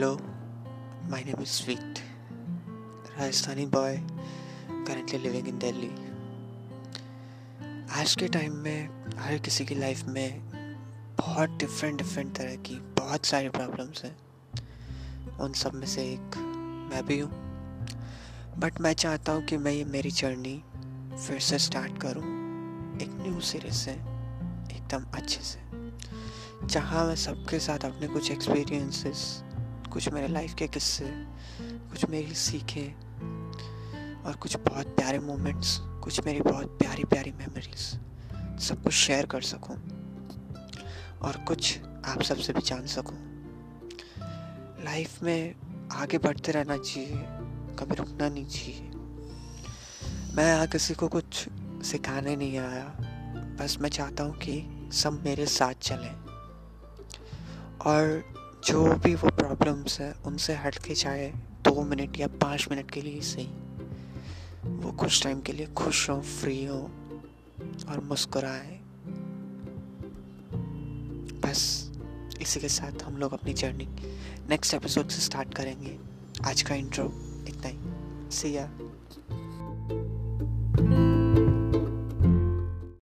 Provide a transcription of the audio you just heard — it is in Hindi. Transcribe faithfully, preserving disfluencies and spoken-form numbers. Hello, my name is Sweet, a Rajasthani boy currently living in Delhi. आज के टाइम में हर किसी की लाइफ में बहुत डिफरेंट डिफरेंट तरह की बहुत सारी प्रॉब्लम्स हैं। उन सब में से एक मैं भी हूँ, बट मैं चाहता हूँ कि मैं ये मेरी जर्नी फिर से स्टार्ट करूँ एक न्यू सीरीज से, एकदम अच्छे से, जहाँ मैं सबके साथ अपने कुछ एक्सपीरियंसेस, कुछ मेरे लाइफ के किस्से, कुछ मेरी सीखें और कुछ बहुत प्यारे मोमेंट्स, कुछ मेरी बहुत प्यारी प्यारी मेमोरीज, सब कुछ शेयर कर सकूं और कुछ आप सबसे भी जान सकूं। लाइफ में आगे बढ़ते रहना चाहिए, कभी रुकना नहीं चाहिए। मैं यहाँ किसी को कुछ सिखाने नहीं आया, बस मैं चाहता हूँ कि सब मेरे साथ चलें और जो भी वो प्रॉब्लम्स हैं उनसे हट के, चाहे दो मिनट या पाँच मिनट के लिए सही, वो कुछ टाइम के लिए खुश हो, फ्री हो और मुस्कुराए। बस इसी के साथ हम लोग अपनी जर्नी नेक्स्ट एपिसोड से स्टार्ट करेंगे। आज का इंट्रो इतना ही। सी या।